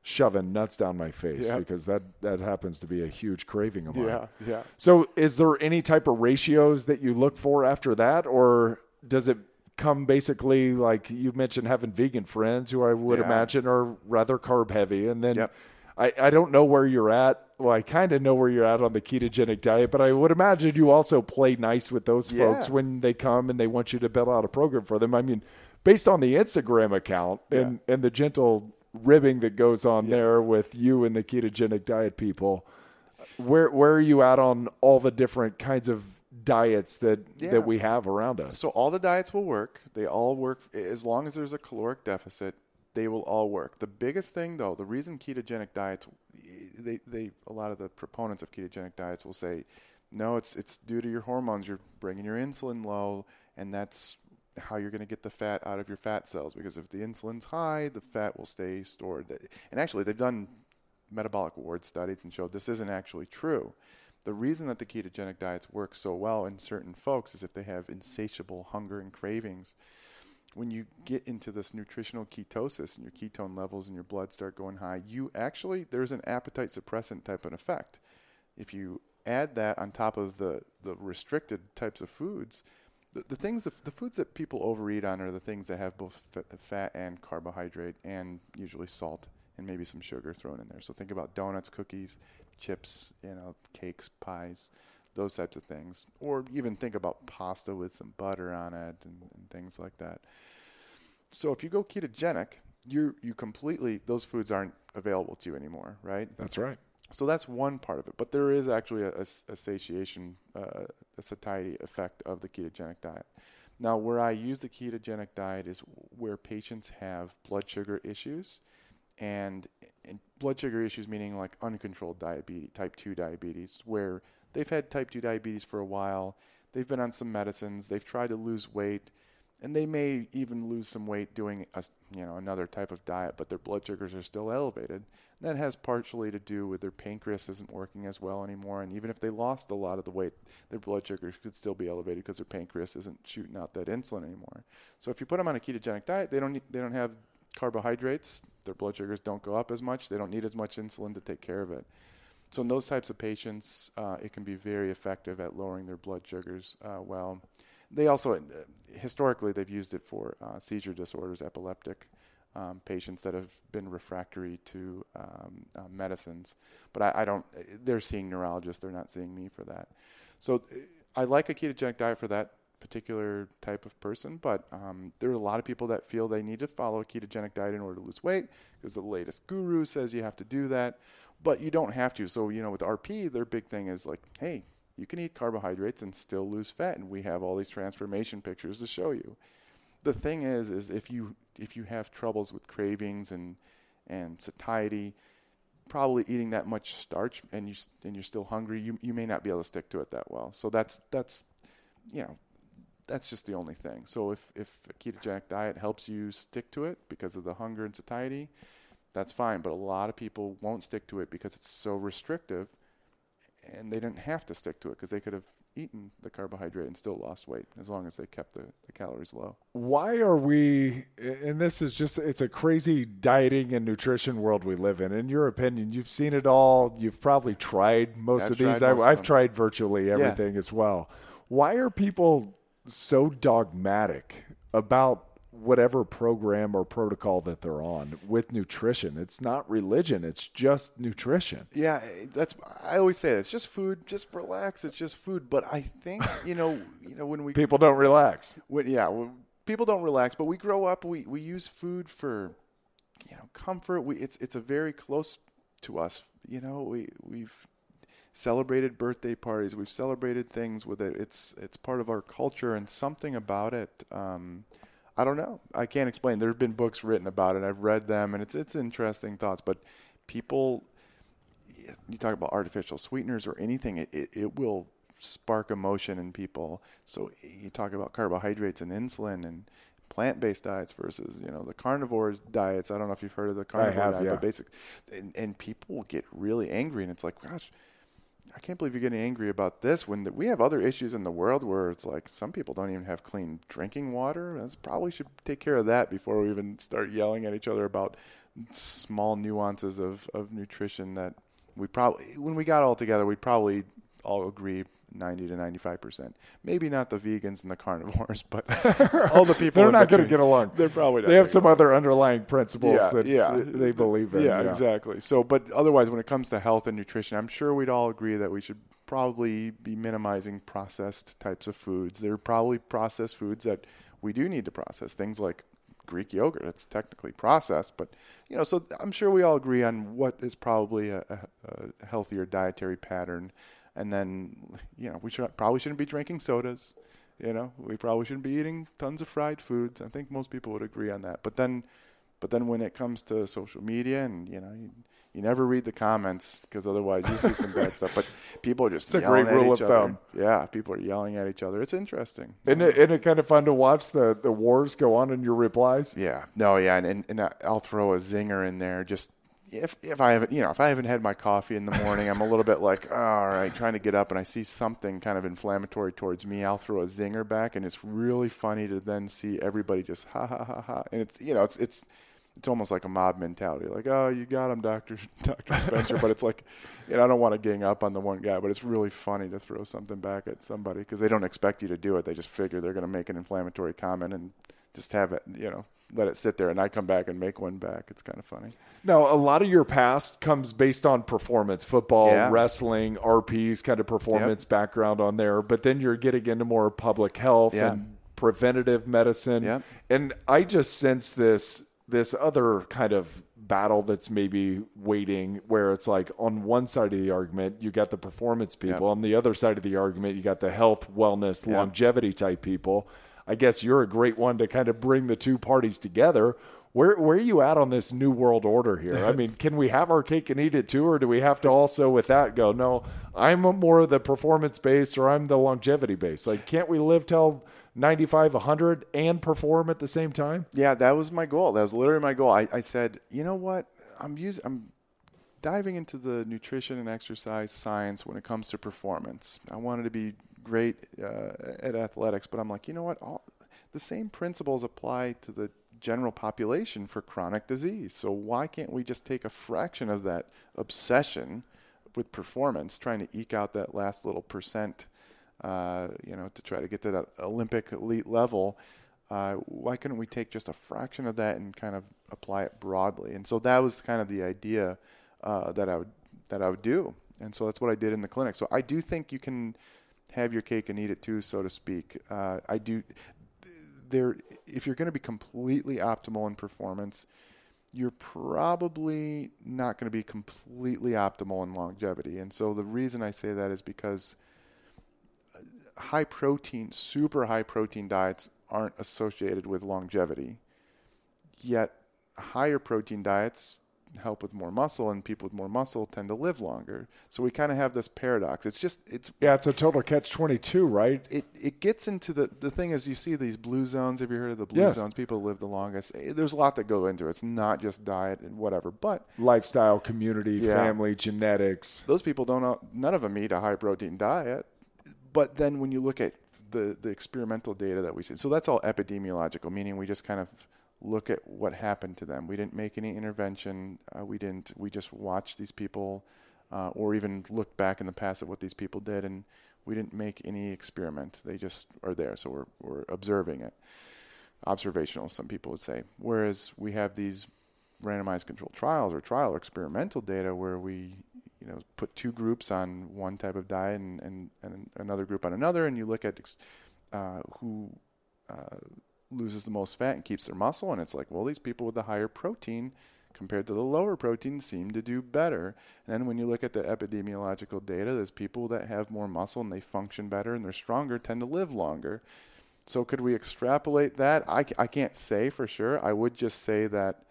shoving nuts down my face. Yeah. Because that, that happens to be a huge craving of mine. Yeah, yeah. So is there any type of ratios that you look for after that? Or does it come basically like you mentioned having vegan friends who I would yeah. imagine are rather carb heavy. And then... Yep. I, I don't know where you're at. Well, I kind of know where you're at on the ketogenic diet, but I would imagine you also play nice with those yeah. folks when they come and they want you to build out a program for them. I mean, based on the Instagram account yeah. and, and the gentle ribbing that goes on yeah. there with you and the ketogenic diet people, where where are you at on all the different kinds of diets that, yeah. that we have around us? So all the diets will work. They all work as long as there's a caloric deficit. They will all work. The biggest thing, though, the reason ketogenic diets, they, they a lot of the proponents of ketogenic diets will say, no, it's it's due to your hormones. You're bringing your insulin low, and that's how you're going to get the fat out of your fat cells. Because if the insulin's high, the fat will stay stored. And actually, they've done metabolic ward studies and showed this isn't actually true. The reason that the ketogenic diets work so well in certain folks is if they have insatiable hunger and cravings. When you get into this nutritional ketosis and your ketone levels in your blood start going high, you actually, there's an appetite suppressant type of effect. If you add that on top of the, the restricted types of foods, the, the things, the, the foods that people overeat on are the things that have both fat and carbohydrate and usually salt and maybe some sugar thrown in there. So think about donuts, cookies, chips, you know, cakes, pies, those types of things, or even think about pasta with some butter on it and, and things like that. So if you go ketogenic, you you completely, those foods aren't available to you anymore, right? That's right. So that's one part of it. But there is actually a, a, a satiation, uh, a satiety effect of the ketogenic diet. Now, where I use the ketogenic diet is where patients have blood sugar issues, and, and blood sugar issues meaning like uncontrolled diabetes, type two diabetes, where they've had type two diabetes for a while, they've been on some medicines, they've tried to lose weight, and they may even lose some weight doing a, you know, another type of diet, but their blood sugars are still elevated. And that has partially to do with their pancreas isn't working as well anymore, and even if they lost a lot of the weight, their blood sugars could still be elevated because their pancreas isn't shooting out that insulin anymore. So if you put them on a ketogenic diet, they don't need, they don't have carbohydrates, their blood sugars don't go up as much, they don't need as much insulin to take care of it. So in those types of patients, uh, it can be very effective at lowering their blood sugars uh, well. They also, uh, historically, they've used it for uh, seizure disorders, epileptic Um, patients that have been refractory to um, uh, medicines. But I, I don't, they're seeing neurologists, they're not seeing me for that. So I like a ketogenic diet for that particular type of person, but um, there are a lot of people that feel they need to follow a ketogenic diet in order to lose weight because the latest guru says you have to do that, but you don't have to. So, you know, with R P, their big thing is like, hey, you can eat carbohydrates and still lose fat, and we have all these transformation pictures to show you. The thing is, is if you if you have troubles with cravings and and satiety, probably eating that much starch and you and you're still hungry, you you may not be able to stick to it that well. So that's that's you know that's just the only thing. So if if a ketogenic diet helps you stick to it because of the hunger and satiety, that's fine. But a lot of people won't stick to it because it's so restrictive, and they didn't have to stick to it because they could have eaten the carbohydrate and still lost weight as long as they kept the, the calories low. Why are we, and this is just, it's a crazy dieting and nutrition world we live in. In your opinion, you've seen it all. You've probably tried most I've of these. I, most I've of tried virtually everything yeah. as well. Why are people so dogmatic about whatever program or protocol that they're on with nutrition? It's not religion. It's just nutrition. Yeah. That's, I always say that. It's just food, just relax. It's just food. But I think, you know, you know, when we, people don't relax. When, yeah. When people don't relax, but we grow up, we, we use food for, you know, comfort. We, it's, it's a very close to us. You know, we, we've celebrated birthday parties. We've celebrated things with it. It's, it's part of our culture, and something about it, um, I don't know. I can't explain. There have been books written about it. I've read them, and it's it's interesting thoughts. But people, you talk about artificial sweeteners or anything, it, it, it will spark emotion in people. So you talk about carbohydrates and insulin and plant-based diets versus, you know, the carnivore diets. I don't know if you've heard of the carnivore I have, diet, yeah. but basic. And, and people get really angry, and it's like, gosh, I can't believe you're getting angry about this when the, we have other issues in the world where it's like some people don't even have clean drinking water. That's probably should take care of that before we even start yelling at each other about small nuances of, of nutrition that we probably, when we got all together, we'd probably all agree ninety to ninety-five percent. Maybe not the vegans and the carnivores, but all the people. They're not going to get along. They're probably not. They have some along. other underlying principles yeah, that yeah. they believe in. Yeah, yeah, exactly. So, but otherwise, when it comes to health and nutrition, I'm sure we'd all agree that we should probably be minimizing processed types of foods. There are probably processed foods that we do need to process. Things like Greek yogurt, it's technically processed, but, you know, so I'm sure we all agree on what is probably a, a, a healthier dietary pattern. And then, you know, we should, probably shouldn't be drinking sodas. You know, we probably shouldn't be eating tons of fried foods. I think most people would agree on that. But then, but then when it comes to social media, and you know, you, you never read the comments because otherwise you see some bad stuff. But people are just it's yelling a great rule at each of other. Thumb. Yeah, people are yelling at each other. It's interesting. Isn't it, isn't it kind of fun to watch the, the wars go on in your replies? Yeah. No. Yeah. And and, and I'll throw a zinger in there just. If if I haven't you know if I haven't had my coffee in the morning, I'm a little bit like, oh, all right, trying to get up, and I see something kind of inflammatory towards me, I'll throw a zinger back, and it's really funny to then see everybody just ha ha ha ha, and it's you know it's it's it's almost like a mob mentality, like, oh, you got him, Doctor Doctor Spencer, but it's like, you know, I don't want to gang up on the one guy, but it's really funny to throw something back at somebody because they don't expect you to do it, they just figure they're going to make an inflammatory comment and just have it, you know. Let it sit there, and I come back and make one back. It's kind of funny. Now, a lot of your past comes based on performance, football, yeah. wrestling, R Ps, kind of performance yep. background on there. But then you're getting into more public health yeah. and preventative medicine. Yep. And I just sense this this other kind of battle that's maybe waiting, where it's like on one side of the argument, you got the performance people. Yep. On the other side of the argument, you got the health, wellness, yep. longevity type people. I guess you're a great one to kind of bring the two parties together. Where where are you at on this new world order here? I mean, can we have our cake and eat it too, or do we have to also with that go, no, I'm more of the performance-based or I'm the longevity-based? Like, can't we live till ninety-five, one hundred and perform at the same time? Yeah, that was my goal. That was literally my goal. I, I said, you know what? I'm using, I'm diving into the nutrition and exercise science when it comes to performance. I wanted to be great uh, at athletics, but I'm like, you know what? All, the same principles apply to the general population for chronic disease. So why can't we just take a fraction of that obsession with performance, trying to eke out that last little percent, uh, you know, to try to get to that Olympic elite level? Uh, why couldn't we take just a fraction of that and kind of apply it broadly? And so that was kind of the idea uh, that I would that I would do. And so that's what I did in the clinic. So I do think you can have your cake and eat it too, so to speak. Uh, I do. There, if you're going to be completely optimal in performance, you're probably not going to be completely optimal in longevity. And so the reason I say that is because high protein, super high protein diets aren't associated with longevity. Yet higher protein diets help with more muscle, and people with more muscle tend to live longer. So we kind of have this paradox. It's just, it's yeah, it's a total catch twenty-two, right? It it gets into the, the thing is you see these blue zones. Have you heard of the blue yes. zones? People live the longest. There's a lot that go into it. It's not just diet and whatever, but lifestyle, community, yeah, family, genetics. Those people don't, none of them eat a high protein diet. But then when you look at the, the experimental data that we see, so that's all epidemiological, meaning we just kind of look at what happened to them. We didn't make any intervention. Uh, we didn't, we just watched these people uh, or even looked back in the past at what these people did, and we didn't make any experiment. They just are there. So we're, we're observing it. Observational, some people would say. Whereas we have these randomized controlled trials or trial or experimental data where we, you know, put two groups on one type of diet and, and, and another group on another. And you look at uh, who, uh, loses the most fat and keeps their muscle, and it's like, well, these people with the higher protein compared to the lower protein seem to do better. And then when you look at the epidemiological data, there's people that have more muscle and they function better and they're stronger tend to live longer. So could we extrapolate that? I, I can't say for sure. I would just say that,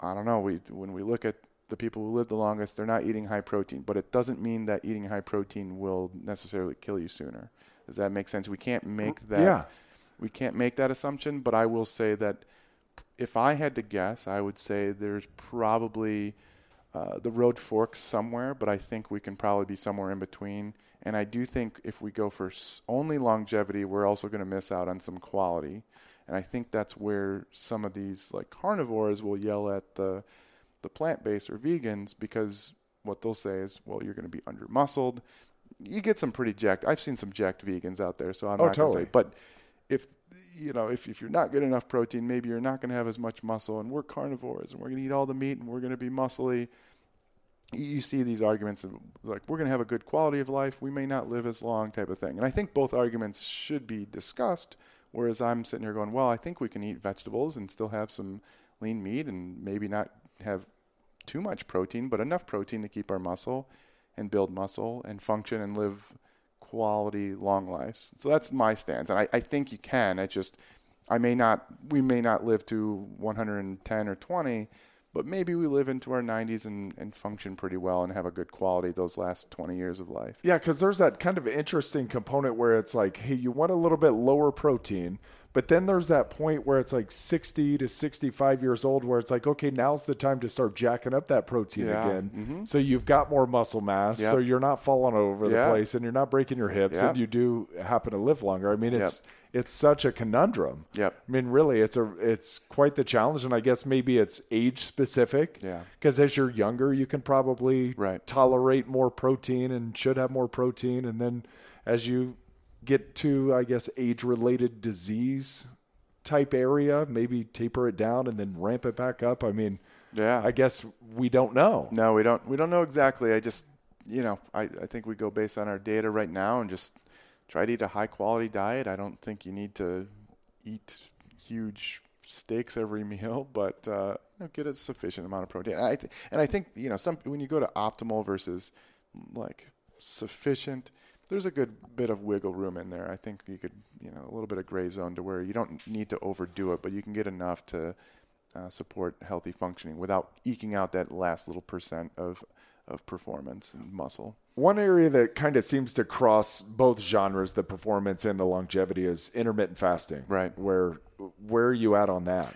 I don't know, we when we look at the people who live the longest, they're not eating high protein, but it doesn't mean that eating high protein will necessarily kill you sooner. Does that make sense? We can't make that... Yeah. We can't make that assumption, but I will say that if I had to guess, I would say there's probably uh, the road forks somewhere, but I think we can probably be somewhere in between. And I do think if we go for only longevity, we're also going to miss out on some quality. And I think that's where some of these like carnivores will yell at the the plant-based or vegans, because what they'll say is, well, you're going to be under-muscled. You get some pretty jacked. I've seen some jacked vegans out there, so I'm oh, not totally. going to say. But If you know, if, if you're not getting enough protein, maybe you're not going to have as much muscle, and we're carnivores and we're going to eat all the meat and we're going to be muscly. You see these arguments of like, we're going to have a good quality of life. We may not live as long type of thing. And I think both arguments should be discussed. Whereas I'm sitting here going, well, I think we can eat vegetables and still have some lean meat and maybe not have too much protein, but enough protein to keep our muscle and build muscle and function and live quality long lives. So that's my stance, and I, I think you can. It's just I may not, we may not live to one hundred ten or twenty, but maybe we live into our nineties and, and function pretty well and have a good quality those last twenty years of life. Yeah, because there's that kind of interesting component where it's like, hey, you want a little bit lower protein, but then there's that point where it's like sixty to sixty-five years old where it's like, okay, now's the time to start jacking up that protein yeah. again. Mm-hmm. So you've got more muscle mass, yep. so you're not falling over yep. the place and you're not breaking your hips yep. and you do happen to live longer. I mean, it's yep. it's such a conundrum. Yep. I mean, really, it's a it's quite the challenge, and I guess maybe it's age-specific because yeah. as you're younger, you can probably right. tolerate more protein and should have more protein, and then as you get to, I guess, age-related disease type area, maybe taper it down and then ramp it back up. I mean, yeah, I guess we don't know. No, we don't. We don't know exactly. I just, you know, I, I think we go based on our data right now and just try to eat a high-quality diet. I don't think you need to eat huge steaks every meal, but uh, get a sufficient amount of protein. I th- and I think, you know, some when you go to optimal versus like sufficient, there's a good bit of wiggle room in there. I think you could, you know, a little bit of gray zone to where you don't need to overdo it, but you can get enough to uh, support healthy functioning without eking out that last little percent of of performance and muscle. One area that kind of seems to cross both genres, the performance and the longevity, is intermittent fasting. Right. Where where are you at on that?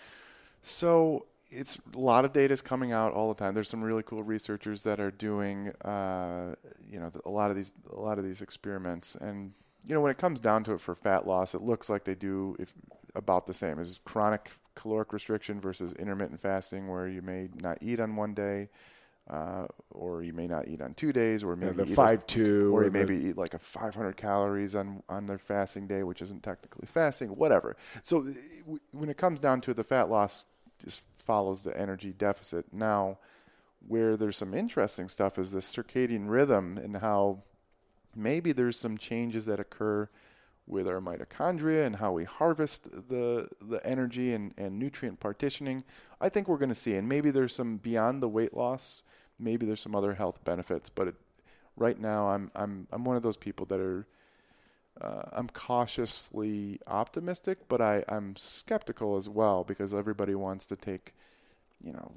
So it's a lot of data is coming out all the time. There's some really cool researchers that are doing uh, you know a lot of these a lot of these experiments, and you know when it comes down to it for fat loss, it looks like they do if about the same as chronic caloric restriction versus intermittent fasting, where you may not eat on one day. Uh, or you may not eat on two days, or maybe yeah, the five a, two, or, or you the, maybe eat like a five hundred calories on, on their fasting day, which isn't technically fasting, whatever. So w- when it comes down to it, the fat loss just follows the energy deficit. Now, where there's some interesting stuff is the circadian rhythm and how maybe there's some changes that occur with our mitochondria and how we harvest the the energy and, and nutrient partitioning. I think we're going to see, and maybe there's some beyond the weight loss, maybe there's some other health benefits. But it, right now, I'm I'm I'm one of those people that are uh, I'm cautiously optimistic, but I I'm skeptical as well, because everybody wants to take, you know,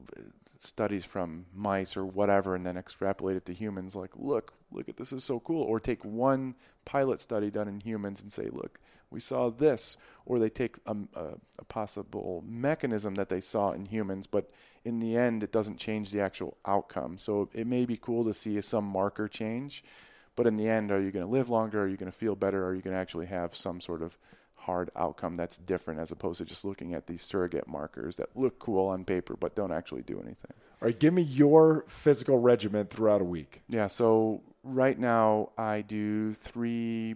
studies from mice or whatever and then extrapolate it to humans. Like, look. Look at this is so cool. Or take one pilot study done in humans and say, look, we saw this. Or they take a, a, a possible mechanism that they saw in humans, but in the end, it doesn't change the actual outcome. So it may be cool to see some marker change, but in the end, are you going to live longer? Are you going to feel better? Are you going to actually have some sort of hard outcome that's different, as opposed to just looking at these surrogate markers that look cool on paper but don't actually do anything? All right, give me your physical regimen throughout a week. Yeah, so right now I do three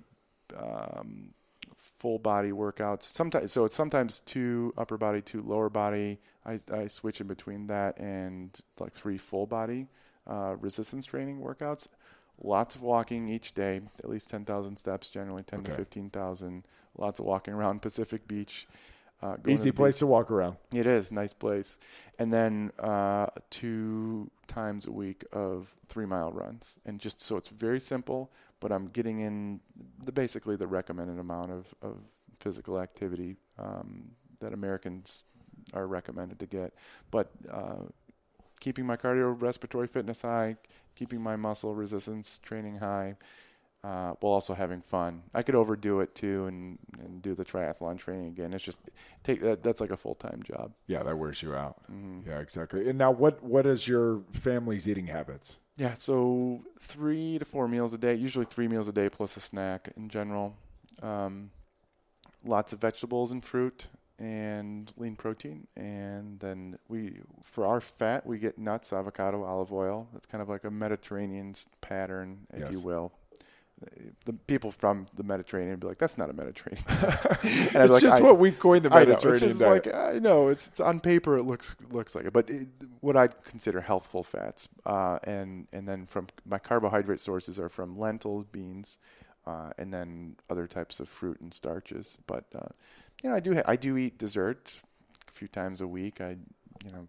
um, full body workouts. Sometimes, so it's sometimes two upper body, two lower body. I, I switch in between that and like three full body uh, resistance training workouts. Lots of walking each day, at least ten thousand steps, generally ten okay. to fifteen thousand. Lots of walking around Pacific Beach. Uh, Easy to place beach. to walk around. It is, nice place. And then uh, two times a week of three-mile runs. And just so it's very simple, but I'm getting in the basically the recommended amount of, of physical activity um, that Americans are recommended to get. But uh, keeping my cardiorespiratory fitness high, keeping my muscle resistance training high, Uh, while also having fun. I could overdo it too and, and do the triathlon training again. It's just take that, that's like a full-time job. Yeah, that wears you out. Mm-hmm. Yeah, exactly. And now what, what is your family's eating habits? Yeah, so three to four meals a day, usually three meals a day plus a snack in general. Um, lots of vegetables and fruit and lean protein. And then we, for our fat, we get nuts, avocado, olive oil. It's kind of like a Mediterranean pattern, if yes. you will. The people from the Mediterranean would be like, that's not a Mediterranean. And I'd it's like, just I, what we've coined the Mediterranean. I know, it's just like, I know it's, it's on paper. It looks, looks like it, but it, what I'd consider healthful fats. Uh, and, and then from my carbohydrate sources are from lentils, beans, uh, and then other types of fruit and starches. But, uh, you know, I do, ha- I do eat dessert a few times a week. I, you know,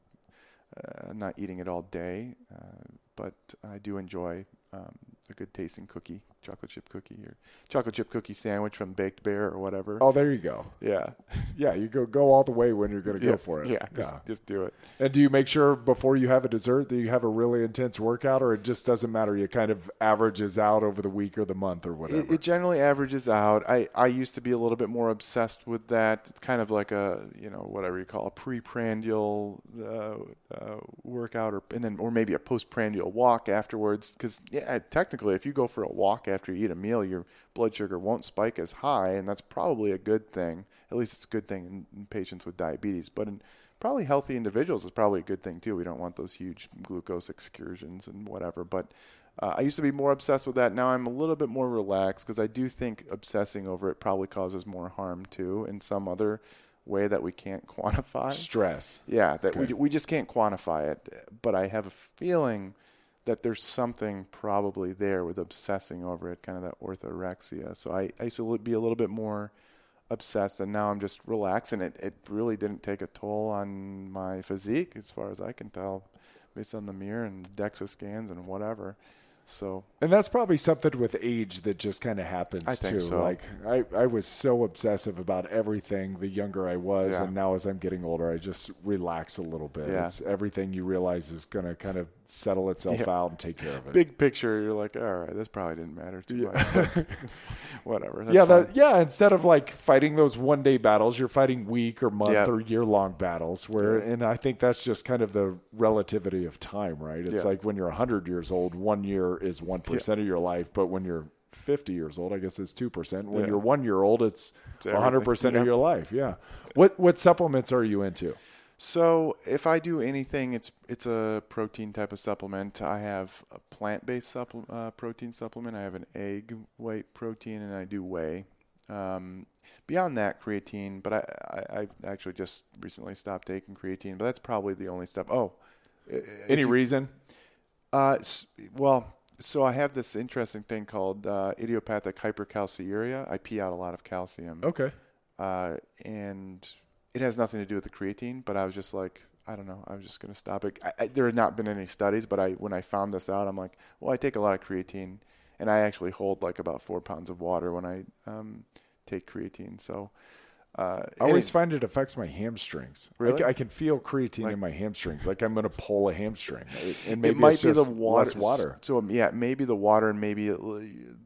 uh, I'm not eating it all day, uh, but I do enjoy, um, a good tasting cookie, chocolate chip cookie or chocolate chip cookie sandwich from Baked Bear or whatever. Oh, there you go. Yeah. Yeah. You go, go all the way when you're going to yeah, go for it. Yeah, yeah. Just, just do it. And do you make sure before you have a dessert that you have a really intense workout, or it just doesn't matter? You kind of averages out over the week or the month or whatever. It, it generally averages out. I, I used to be a little bit more obsessed with that. It's kind of like a, you know, whatever you call a pre-prandial uh, uh, workout or, and then, or maybe a post-prandial walk afterwards. Cause yeah, technically, if you go for a walk after you eat a meal, your blood sugar won't spike as high, and that's probably a good thing. At least it's a good thing in, in patients with diabetes, but in probably healthy individuals, it's probably a good thing too. We don't want those huge glucose excursions and whatever, but uh, I used to be more obsessed with that. Now I'm a little bit more relaxed, because I do think obsessing over it probably causes more harm too in some other way that we can't quantify. Stress. Yeah, that okay. we, we just can't quantify it, but I have a feeling that there's something probably there with obsessing over it, kind of that orthorexia. So I, I used to be a little bit more obsessed, and now I'm just relaxed, and it, it really didn't take a toll on my physique as far as I can tell based on the mirror and DEXA scans and whatever. So, and that's probably something with age that just kind of happens I think too. So. Like I, I was so obsessive about everything the younger I was, yeah. and now as I'm getting older, I just relax a little bit. Yeah. It's everything you realize is going to kind of settle itself yeah. out and take care of it. Big picture, you're like, all right, this probably didn't matter too yeah. much. Whatever. That's yeah, that, yeah. Instead of like fighting those one day battles, you're fighting week or month yeah. or year long battles. Where, yeah. and I think that's just kind of the relativity of time, right? It's yeah. like when you're one hundred years old, one year is one percent yeah. of your life, but when you're fifty years old, I guess it's two percent. When yeah. you're one year old, it's, it's one hundred percent yeah. of your life. Yeah. What what supplements are you into? So if I do anything, it's it's a protein type of supplement. I have a plant-based supple, uh, protein supplement. I have an egg white protein, and I do whey. Um, beyond that, creatine. But I, I, I actually just recently stopped taking creatine, but that's probably the only stuff. Oh, any you, reason? Uh, well, so I have this interesting thing called uh, idiopathic hypercalciuria. I pee out a lot of calcium. Okay. Uh, and... It has nothing to do with the creatine, but I was just like, I don't know. I was just going to stop it. I, I, there had not been any studies, but I when I found this out, I'm like, well, I take a lot of creatine, and I actually hold like about four pounds of water when I um, take creatine. So uh, I always it, find it affects my hamstrings. Really? I, I can feel creatine like, in my hamstrings, like I'm going to pull a hamstring. And maybe it might it's be just the water. Less water. So yeah, maybe the water and maybe it,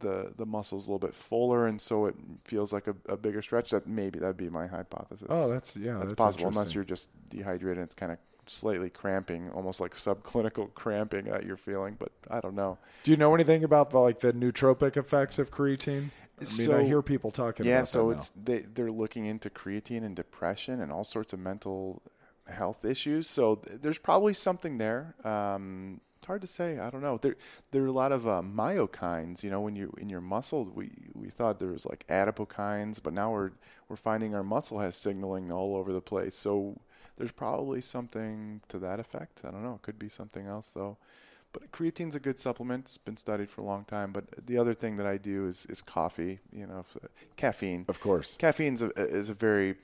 the the muscle's a little bit fuller, and so it feels like a, a bigger stretch. That maybe that'd be my hypothesis. Oh, that's yeah, that's, that's possible. Unless you're just dehydrated, and it's kind of slightly cramping, almost like subclinical cramping that you're feeling. But I don't know. Do you know anything about the, like the nootropic effects of creatine? I mean, so, I hear people talking yeah, about that. Yeah, so it's they, they're looking into creatine and depression and all sorts of mental health issues. So th- there's probably something there. Um, it's hard to say. I don't know. There there are a lot of uh, myokines. You know, when you in your muscles, we, we thought there was like adipokines, but now we're we're finding our muscle has signaling all over the place. So there's probably something to that effect. I don't know. It could be something else though. But creatine's a good supplement. It's been studied for a long time. But the other thing that I do is, is coffee, you know, if, uh, caffeine. Of course. Caffeine is a, is a very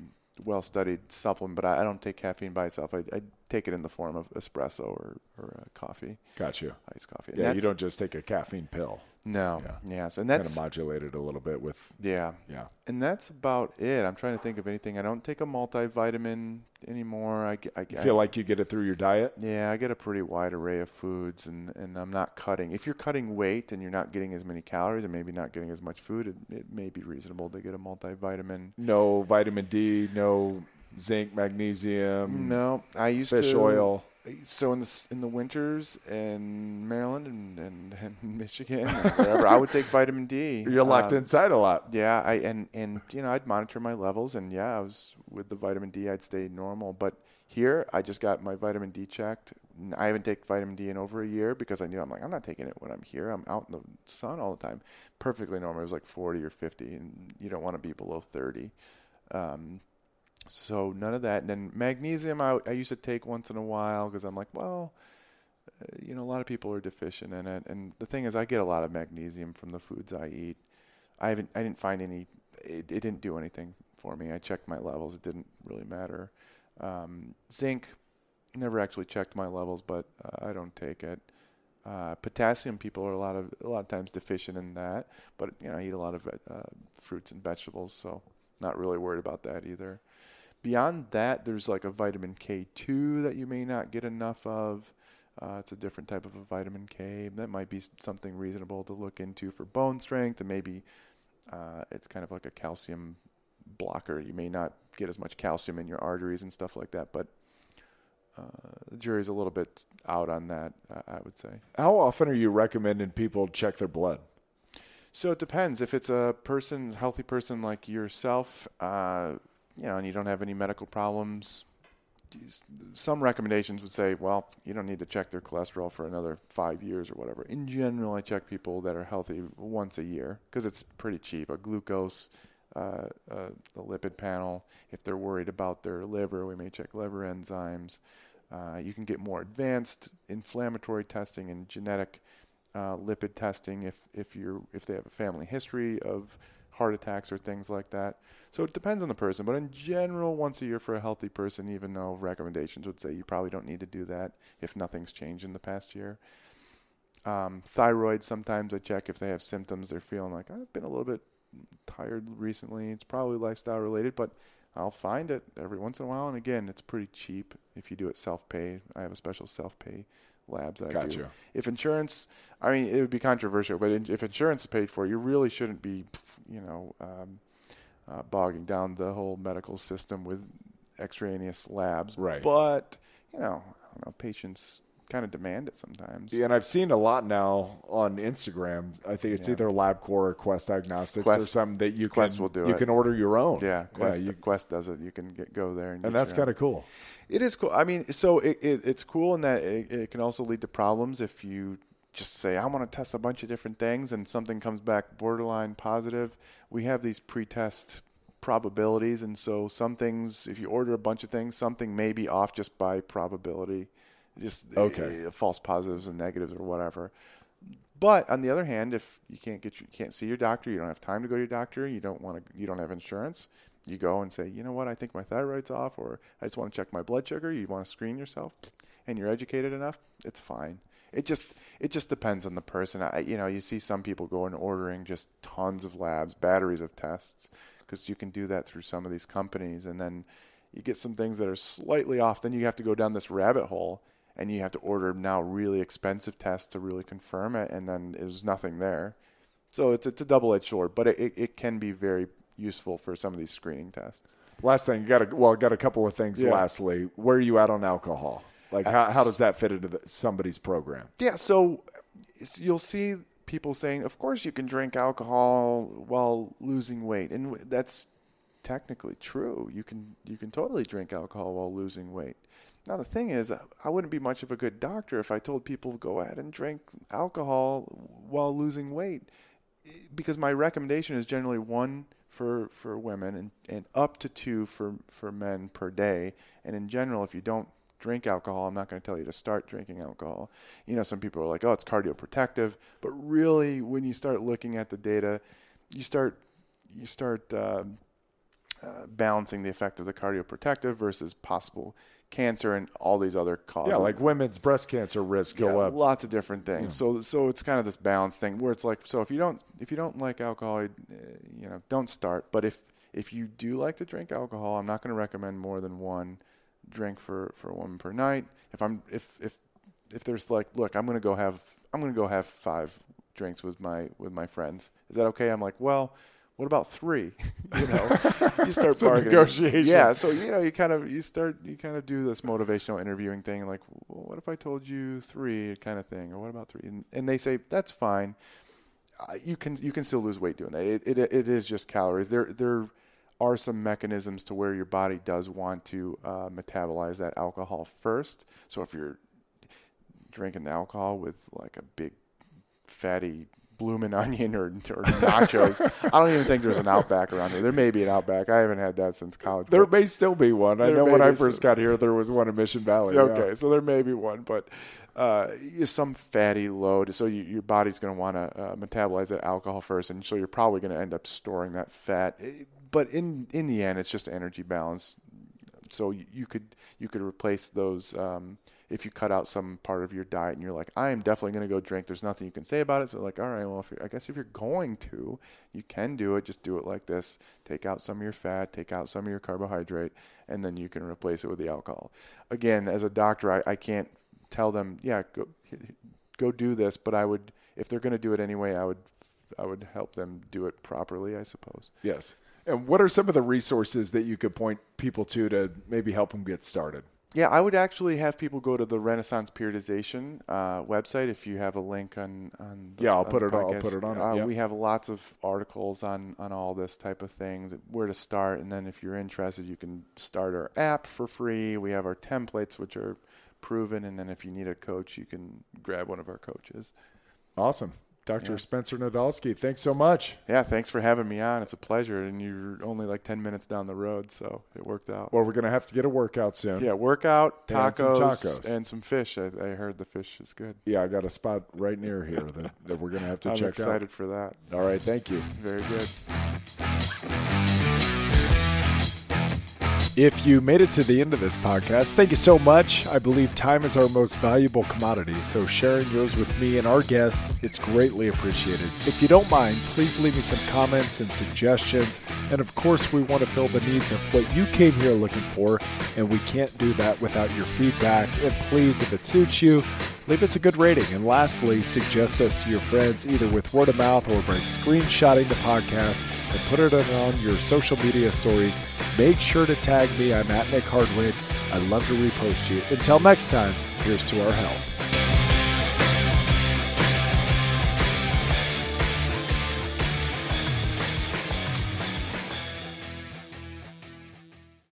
well-studied supplement, but I, I don't take caffeine by itself. I, I take it in the form of espresso or, or uh, coffee. Got you. Iced coffee. And yeah, you don't just take a caffeine pill. No. Yeah. yeah so and that's kind of modulated a little bit with. Yeah. Yeah. And that's about it. I'm trying to think of anything. I don't take a multivitamin anymore. I, I, I feel like you get it through your diet. Yeah, I get a pretty wide array of foods, and, and I'm not cutting. If you're cutting weight and you're not getting as many calories and maybe not getting as much food, it, it may be reasonable to get a multivitamin. No vitamin D. No zinc, magnesium. No, I used fish to fish oil. So in the in the winters in Maryland and, and, and Michigan, and wherever, I would take vitamin D. You're locked uh, inside a lot. Yeah, I and, and you know I'd monitor my levels, and yeah, I was with the vitamin D, I'd stay normal. But here, I just got my vitamin D checked. I haven't taken vitamin D in over a year because I knew I'm like I'm not taking it when I'm here. I'm out in the sun all the time. Perfectly normal. It was like forty or fifty, and you don't want to be below thirty. Um, So none of that. And then magnesium, I, I used to take once in a while because I'm like, well, uh, you know, a lot of people are deficient in it. And the thing is, I get a lot of magnesium from the foods I eat. I haven't, I didn't find any. It, it didn't do anything for me. I checked my levels. It didn't really matter. Um, zinc, never actually checked my levels, but uh, I don't take it. Uh, potassium, people are a lot of a lot of times deficient in that. But you know, I eat a lot of uh, fruits and vegetables, so not really worried about that either. Beyond that, there's like a vitamin K two that you may not get enough of. Uh, it's a different type of a vitamin K. That might be something reasonable to look into for bone strength, and maybe uh, it's kind of like a calcium blocker. You may not get as much calcium in your arteries and stuff like that, but uh, the jury's a little bit out on that, uh, I would say. How often are you recommending people check their blood? So it depends. If it's a person, healthy person like yourself, uh you know, and you don't have any medical problems, some recommendations would say, well, you don't need to check their cholesterol for another five years or whatever. In general, I check people that are healthy once a year because it's pretty cheap. A glucose, uh, uh, the lipid panel. If they're worried about their liver, we may check liver enzymes. Uh, you can get more advanced inflammatory testing and genetic uh, lipid testing if if you're if they have a family history of heart attacks or things like that. So it depends on the person, but in general, once a year for a healthy person, even though recommendations would say you probably don't need to do that if nothing's changed in the past year. Um, thyroid, sometimes I check if they have symptoms. They're feeling like, I've been a little bit tired recently. It's probably lifestyle related, but I'll find it every once in a while. And again, it's pretty cheap if you do it self-pay. I have a special self-pay labs that Got I do. You. If insurance, I mean, it would be controversial, but in, if insurance is paid for, you really shouldn't be, you know, um, uh, bogging down the whole medical system with extraneous labs. Right. But, you know, I don't know, patients kind of demand it sometimes. Yeah, and I've seen a lot now on Instagram. I think it's yeah. either LabCorp or Quest Diagnostics Quest, or something that you Quest can will do you it. can order your own. Yeah, Quest yeah, you, Quest does it. You can get, go there and. And that's kind of cool. It is cool. I mean, so it, it, it's cool in that it, it can also lead to problems if you just say, I want to test a bunch of different things, and something comes back borderline positive. We have these pre-test probabilities, and so some things, if you order a bunch of things, something may be off just by probability. Just okay. uh, false positives and negatives or whatever. But on the other hand, if you can't get you can't see your doctor, you don't have time to go to your doctor, you don't want to, you don't have insurance, you go and say, you know what, I think my thyroid's off, or I just want to check my blood sugar. You want to screen yourself, and you're educated enough, it's fine. It just it just depends on the person. I, you know, you see some people go and ordering just tons of labs, batteries of tests, because you can do that through some of these companies, and then you get some things that are slightly off. Then you have to go down this rabbit hole. And you have to order now really expensive tests to really confirm it, and then there's nothing there. So it's it's a double-edged sword, but it, it can be very useful for some of these screening tests. Last thing, you got a, well, got a couple of things. Yeah. Lastly, where are you at on alcohol? Like, how how does that fit into the, somebody's program? Yeah, so you'll see people saying, of course you can drink alcohol while losing weight, and that's technically true. You can you can totally drink alcohol while losing weight. Now, the thing is, I wouldn't be much of a good doctor if I told people go ahead and drink alcohol while losing weight, because my recommendation is generally one for, for women and, and up to two for, for men per day. And in general, if you don't drink alcohol, I'm not going to tell you to start drinking alcohol. You know, some people are like, oh, it's cardioprotective. But really, when you start looking at the data, you start you start uh, uh, balancing the effect of the cardioprotective versus possible cancer and all these other causes. Yeah, like women's breast cancer risk yeah, go up. Lots of different things. Yeah. So, so it's kind of this balance thing where it's like, so if you don't, if you don't like alcohol, you know, don't start. But if, if you do like to drink alcohol, I'm not going to recommend more than one drink for, for a woman per night. If I'm, if, if, if there's like, look, I'm going to go have, I'm going to go have five drinks with my, with my friends. Is that okay? I'm like, well, what about three? You know, you start bargaining. Negotiation. Yeah, so you know, you kind of you start you kind of do this motivational interviewing thing, like, well, what if I told you three, kind of thing, or what about three? And, and they say that's fine. Uh, you can you can still lose weight doing that. It, it it is just calories. There there are some mechanisms to where your body does want to uh, metabolize that alcohol first. So if you're drinking the alcohol with like a big fatty bloomin' onion or, or nachos. I don't even think there's an Outback around here. There may be an Outback. I haven't had that since college. There may still be one. I know when I first got here, there was one in Mission Valley. Okay, yeah. So there may be one, but uh, some fatty load. So you, your body's going to want to uh, metabolize that alcohol first, and so you're probably going to end up storing that fat. But in in the end, it's just energy balance. So you, you could you could replace those. Um, If you cut out some part of your diet and you're like, I am definitely going to go drink. There's nothing you can say about it. So like, all right, well, if you're, I guess if you're going to, you can do it. Just do it like this. Take out some of your fat, take out some of your carbohydrate, and then you can replace it with the alcohol. Again, as a doctor, I, I can't tell them, yeah, go, go do this. But I would, if they're going to do it anyway, I would, I would help them do it properly, I suppose. Yes. And what are some of the resources that you could point people to to maybe help them get started? Yeah, I would actually have people go to the Renaissance Periodization uh, website if you have a link on. on the, yeah, I'll, on put the it on, I'll put it on. Uh, yeah. We have lots of articles on, on all this type of things, where to start. And then if you're interested, you can start our app for free. We have our templates, which are proven. And then if you need a coach, you can grab one of our coaches. Awesome. Doctor Yeah. Spencer Nadolsky, thanks so much. Yeah, thanks for having me on. It's a pleasure. And you're only like ten minutes down the road, so it worked out. Well, we're going to have to get a workout soon. Yeah, workout, tacos, and some, tacos. And some fish. I, I heard the fish is good. Yeah, I got a spot right near here that, that we're going to have to I'm check out. I'm excited for that. All right, thank you. Very good. If you made it to the end of this podcast, thank you so much. I believe time is our most valuable commodity, so sharing yours with me and our guest, it's greatly appreciated. If you don't mind, please leave me some comments and suggestions. And of course, we want to fill the needs of what you came here looking for, and we can't do that without your feedback. And please, if it suits you, leave us a good rating. And lastly, suggest us to your friends either with word of mouth or by screenshotting the podcast and put it on your social media stories. Make sure to tag me. I'm at Nick Hardwick. I'd love to repost you. Until next time, here's to our health.